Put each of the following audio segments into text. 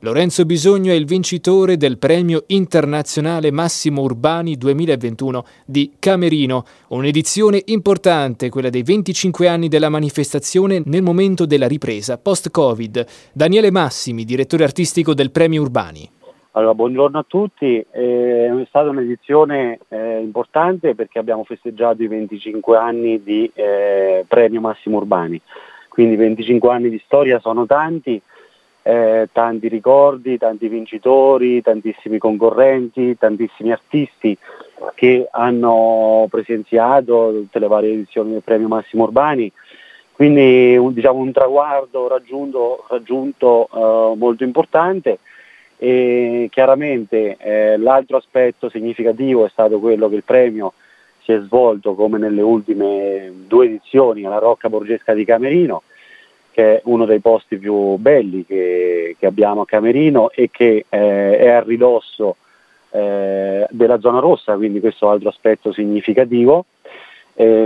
Lorenzo Bisogno è il vincitore del premio internazionale Massimo Urbani 2021 di Camerino, un'edizione importante, quella dei 25 anni della manifestazione nel momento della ripresa post-Covid. Daniele Massimi, direttore artistico del premio Urbani. Allora, buongiorno a tutti, è stata un'edizione importante perché abbiamo festeggiato i 25 anni di premio Massimo Urbani, quindi 25 anni di storia sono tanti. Tanti ricordi, tanti vincitori, tantissimi concorrenti, tantissimi artisti che hanno presenziato tutte le varie edizioni del premio Massimo Urbani, quindi un traguardo raggiunto molto importante. E chiaramente l'altro aspetto significativo è stato quello che il premio si è svolto, come nelle ultime due edizioni, alla Rocca Borgesca di Camerino, che è uno dei posti più belli che abbiamo a Camerino e che è a ridosso della zona rossa, quindi questo è altro aspetto significativo.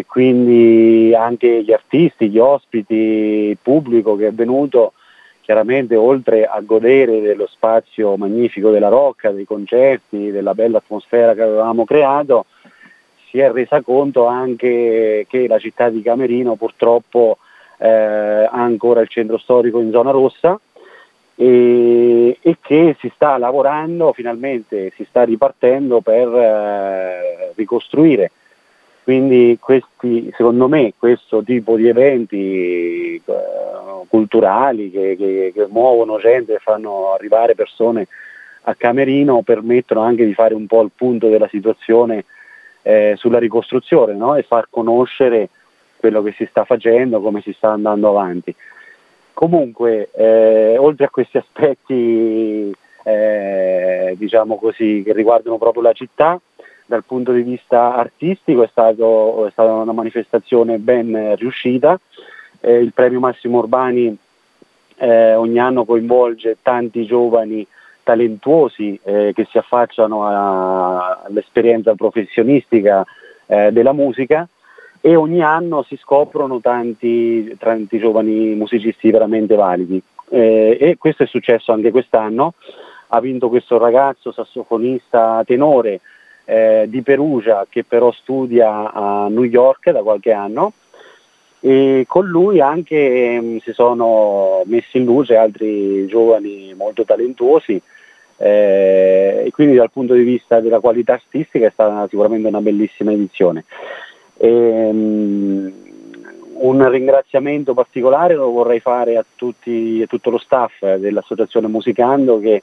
Quindi anche gli artisti, gli ospiti, il pubblico che è venuto, chiaramente oltre a godere dello spazio magnifico della Rocca, dei concerti, della bella atmosfera che avevamo creato, si è resa conto anche che la città di Camerino purtroppo ha ancora il centro storico in zona rossa e che si sta lavorando, finalmente si sta ripartendo per ricostruire. Quindi secondo me questo tipo di eventi culturali che muovono gente, fanno arrivare persone a Camerino, permettono anche di fare un po' il punto della situazione sulla ricostruzione, no? E far conoscere quello che si sta facendo, come si sta andando avanti. Comunque, oltre a questi aspetti, che riguardano proprio la città, dal punto di vista artistico è stata una manifestazione ben riuscita. Il premio Massimo Urbani ogni anno coinvolge tanti giovani talentuosi che si affacciano all'esperienza professionistica della musica, e ogni anno si scoprono tanti giovani musicisti veramente validi, e questo è successo anche quest'anno. Ha vinto questo ragazzo sassofonista tenore di Perugia, che però studia a New York da qualche anno, e con lui anche si sono messi in luce altri giovani molto talentuosi, e quindi dal punto di vista della qualità artistica è stata sicuramente una bellissima edizione. Un ringraziamento particolare lo vorrei fare a tutto lo staff dell'associazione Musicando, che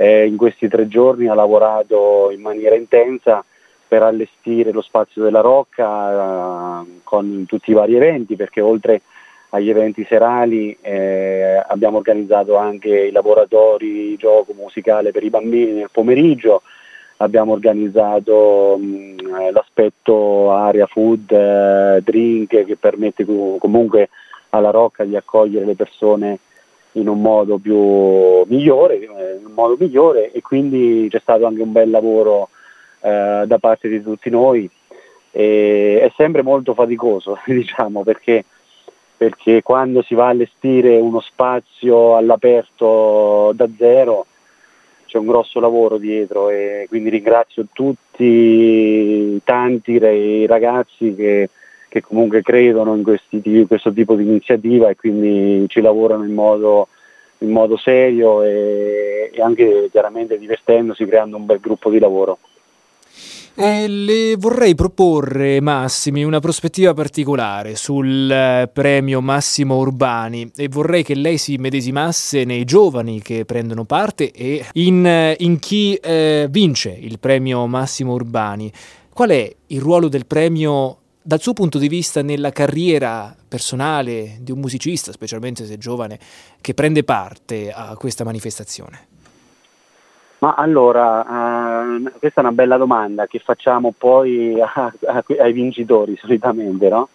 in questi 3 giorni ha lavorato in maniera intensa per allestire lo spazio della Rocca con tutti i vari eventi, perché oltre agli eventi serali abbiamo organizzato anche i laboratori gioco musicale per i bambini nel pomeriggio. Abbiamo organizzato l'aspetto area food, drink, che permette comunque alla Rocca di accogliere le persone in un modo migliore, e quindi c'è stato anche un bel lavoro da parte di tutti noi. È sempre molto faticoso, perché quando si va a allestire uno spazio all'aperto da zero c'è un grosso lavoro dietro, e quindi ringrazio tanti i ragazzi che comunque credono in questo tipo di iniziativa, e quindi ci lavorano in modo serio e anche chiaramente divertendosi, creando un bel gruppo di lavoro. Le vorrei proporre, Massimi, una prospettiva particolare sul premio Massimo Urbani, e vorrei che lei si medesimasse nei giovani che prendono parte e in chi vince il premio Massimo Urbani. Qual è il ruolo del premio dal suo punto di vista nella carriera personale di un musicista, specialmente se giovane, che prende parte a questa manifestazione? Ma allora, questa è una bella domanda che facciamo poi ai vincitori solitamente, no?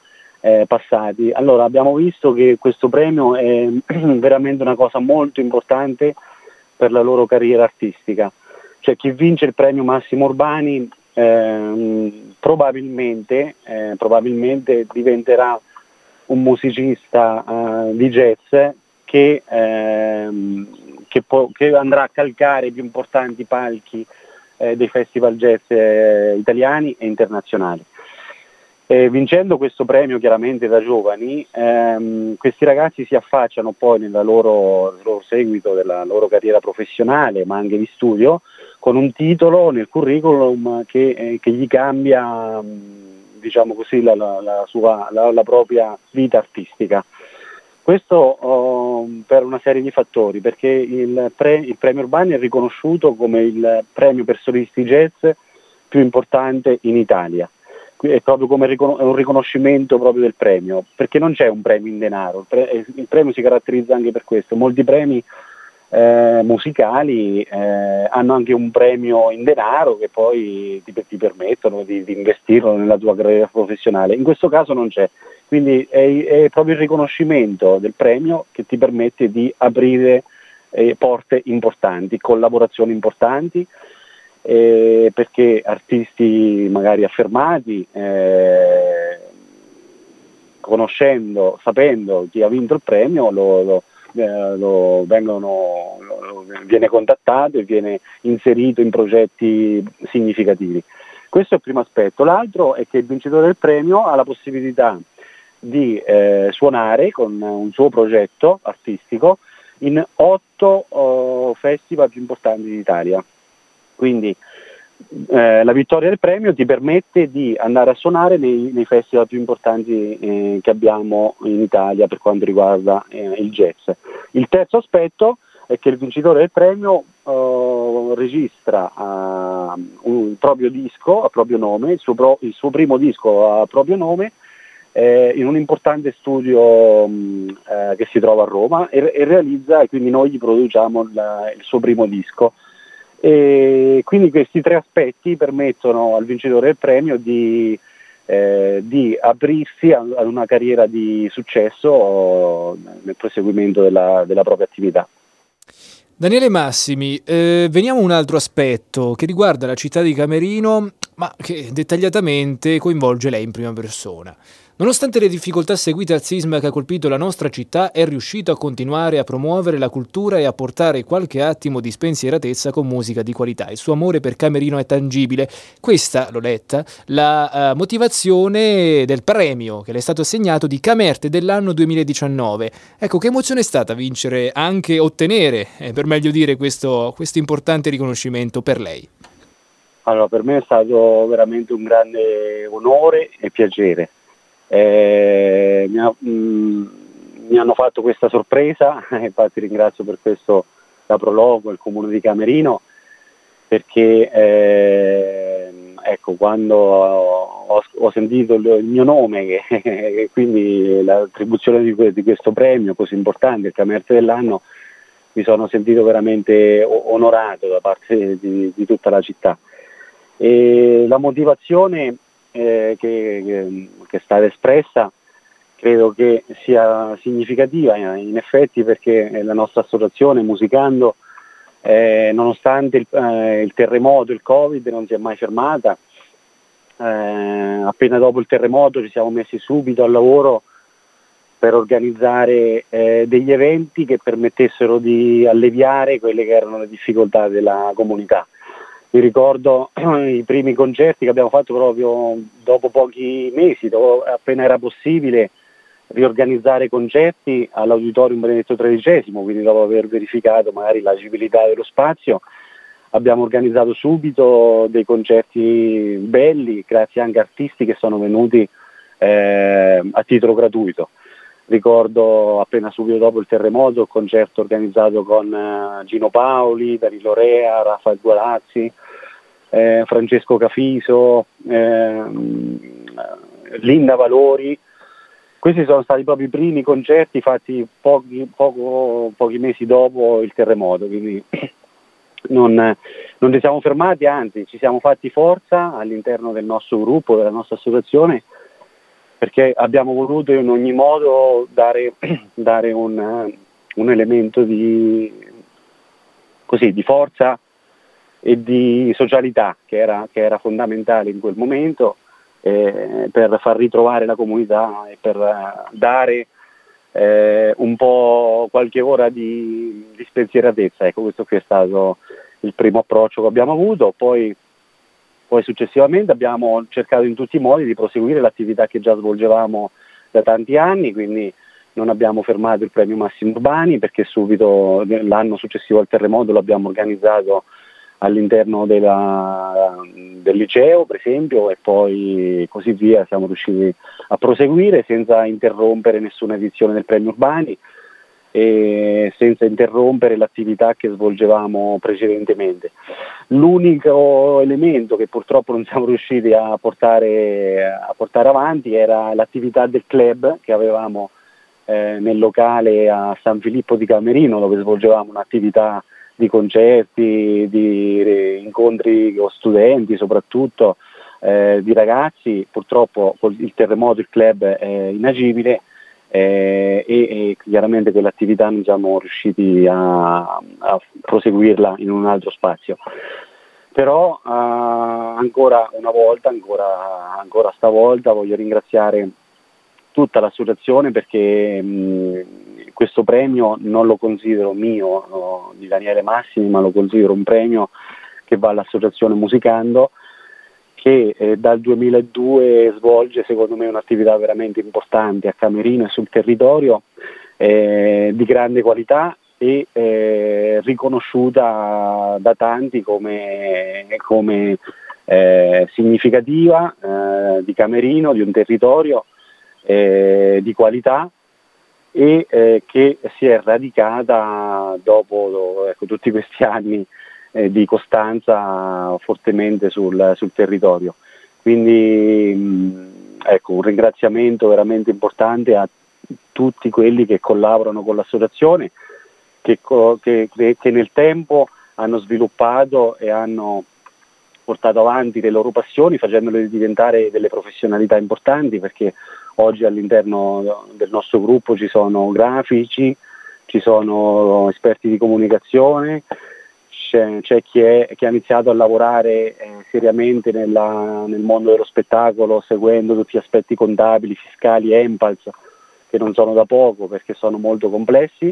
Passati. Allora, abbiamo visto che questo premio è veramente una cosa molto importante per la loro carriera artistica. Cioè, chi vince il premio Massimo Urbani probabilmente diventerà un musicista di jazz che che andrà a calcare i più importanti palchi dei festival jazz italiani e internazionali. Vincendo questo premio chiaramente da giovani, questi ragazzi si affacciano poi nel loro seguito della loro carriera professionale, ma anche di studio, con un titolo nel curriculum che gli cambia, diciamo così, la propria vita artistica. Questo per una serie di fattori, perché il premio Urbani è riconosciuto come il premio per solisti jazz più importante in Italia. È proprio come un riconoscimento proprio del premio, perché non c'è un premio in denaro, il premio si caratterizza anche per questo. Molti premi musicali hanno anche un premio in denaro che poi ti permettono di investirlo nella tua carriera professionale. In questo caso non c'è, quindi è proprio il riconoscimento del premio che ti permette di aprire porte importanti, collaborazioni importanti, perché artisti magari affermati, sapendo chi ha vinto il premio, viene contattato e viene inserito in progetti significativi. Questo è il primo aspetto. L'altro è che il vincitore del premio ha la possibilità di suonare con un suo progetto artistico in 8 festival più importanti d'Italia. Quindi la vittoria del premio ti permette di andare a suonare nei festival più importanti che abbiamo in Italia per quanto riguarda il jazz. Il terzo aspetto è che il vincitore del premio registra un proprio disco a proprio nome, il suo primo disco a proprio nome, in un importante studio che si trova a Roma, e realizza, e quindi noi gli produciamo il suo primo disco. E quindi questi tre aspetti permettono al vincitore del premio di aprirsi ad una carriera di successo nel proseguimento della propria attività. Daniele Massimi, veniamo a un altro aspetto che riguarda la città di Camerino, ma che dettagliatamente coinvolge lei in prima persona. Nonostante le difficoltà seguite al sisma che ha colpito la nostra città, è riuscito a continuare a promuovere la cultura e a portare qualche attimo di spensieratezza con musica di qualità. Il suo amore per Camerino è tangibile. Questa, l'ho letta, la motivazione del premio che le è stato assegnato di Camerte dell'anno 2019. Ecco, che emozione è stata vincere, anche ottenere, per meglio dire, questo importante riconoscimento per lei? Allora, per me è stato veramente un grande onore e piacere. Mi hanno fatto questa sorpresa, infatti ringrazio per questo la Prologo, il comune di Camerino, perché quando ho sentito il mio nome e quindi l'attribuzione di questo premio così importante, il Camerte dell'anno, mi sono sentito veramente onorato da parte di tutta la città. E la motivazione che è stata espressa credo che sia significativa in effetti, perché la nostra associazione Musicando, nonostante il terremoto, il Covid, non si è mai fermata. Appena dopo il terremoto ci siamo messi subito al lavoro per organizzare degli eventi che permettessero di alleviare quelle che erano le difficoltà della comunità. Mi ricordo i primi concerti che abbiamo fatto proprio dopo pochi mesi, dopo, appena era possibile riorganizzare concerti all'Auditorium Benedetto XIII, quindi dopo aver verificato magari l'agibilità dello spazio, abbiamo organizzato subito dei concerti belli, grazie anche a artisti che sono venuti a titolo gratuito. Ricordo appena subito dopo il terremoto il concerto organizzato con Gino Paoli, Dari Lorea, Raffaello Gualazzi, Francesco Cafiso, Linda Valori. Questi sono stati proprio i primi concerti fatti pochi mesi dopo il terremoto, quindi non ci siamo fermati, anzi ci siamo fatti forza all'interno del nostro gruppo, della nostra associazione, perché abbiamo voluto in ogni modo dare un elemento di forza e di socialità che era fondamentale in quel momento, per far ritrovare la comunità e per dare un po' qualche ora di spensieratezza, ecco, questo qui è stato il primo approccio che abbiamo avuto, poi successivamente abbiamo cercato in tutti i modi di proseguire l'attività che già svolgevamo da tanti anni, quindi non abbiamo fermato il premio Massimo Urbani, perché subito l'anno successivo al terremoto lo abbiamo organizzato all'interno del liceo, per esempio, e poi così via, siamo riusciti a proseguire senza interrompere nessuna edizione del premio Urbani e senza interrompere l'attività che svolgevamo precedentemente. L'unico elemento che purtroppo non siamo riusciti a portare avanti era l'attività del club che avevamo nel locale a San Filippo di Camerino, dove svolgevamo un'attività di concerti, di incontri con studenti soprattutto, di ragazzi. Purtroppo con il terremoto il club è inagibile, e chiaramente quell'attività non siamo riusciti a proseguirla in un altro spazio, però ancora una volta, ancora stavolta voglio ringraziare tutta l'associazione, perché questo premio non lo considero mio, no, di Daniele Massimi, ma lo considero un premio che va all'associazione Musicando, che dal 2002 svolge secondo me un'attività veramente importante a Camerino e sul territorio, di grande qualità e riconosciuta da tanti come significativa di Camerino, di un territorio di qualità, e che si è radicata dopo, ecco, tutti questi anni di costanza fortemente sul territorio. Quindi ecco, un ringraziamento veramente importante a tutti quelli che collaborano con l'associazione, che nel tempo hanno sviluppato e hanno portato avanti le loro passioni, facendole diventare delle professionalità importanti, perché oggi all'interno del nostro gruppo ci sono grafici, ci sono esperti di comunicazione, c'è chi ha iniziato a lavorare seriamente nel mondo dello spettacolo, seguendo tutti gli aspetti contabili, fiscali, ENPALS, che non sono da poco perché sono molto complessi,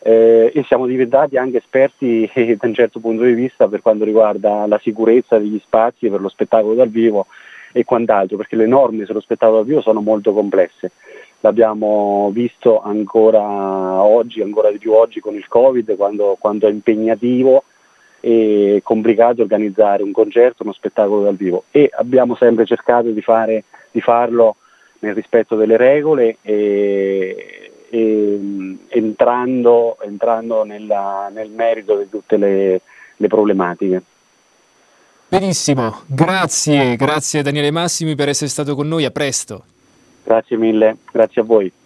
e siamo diventati anche esperti da un certo punto di vista per quanto riguarda la sicurezza degli spazi per lo spettacolo dal vivo e quant'altro, perché le norme sullo spettacolo dal vivo sono molto complesse. L'abbiamo visto ancora di più oggi con il Covid, quando è impegnativo e complicato organizzare un concerto, uno spettacolo dal vivo, e abbiamo sempre cercato di farlo nel rispetto delle regole e entrando nel merito di tutte le problematiche. Benissimo, grazie Daniele Massimi per essere stato con noi, a presto. Grazie mille, grazie a voi.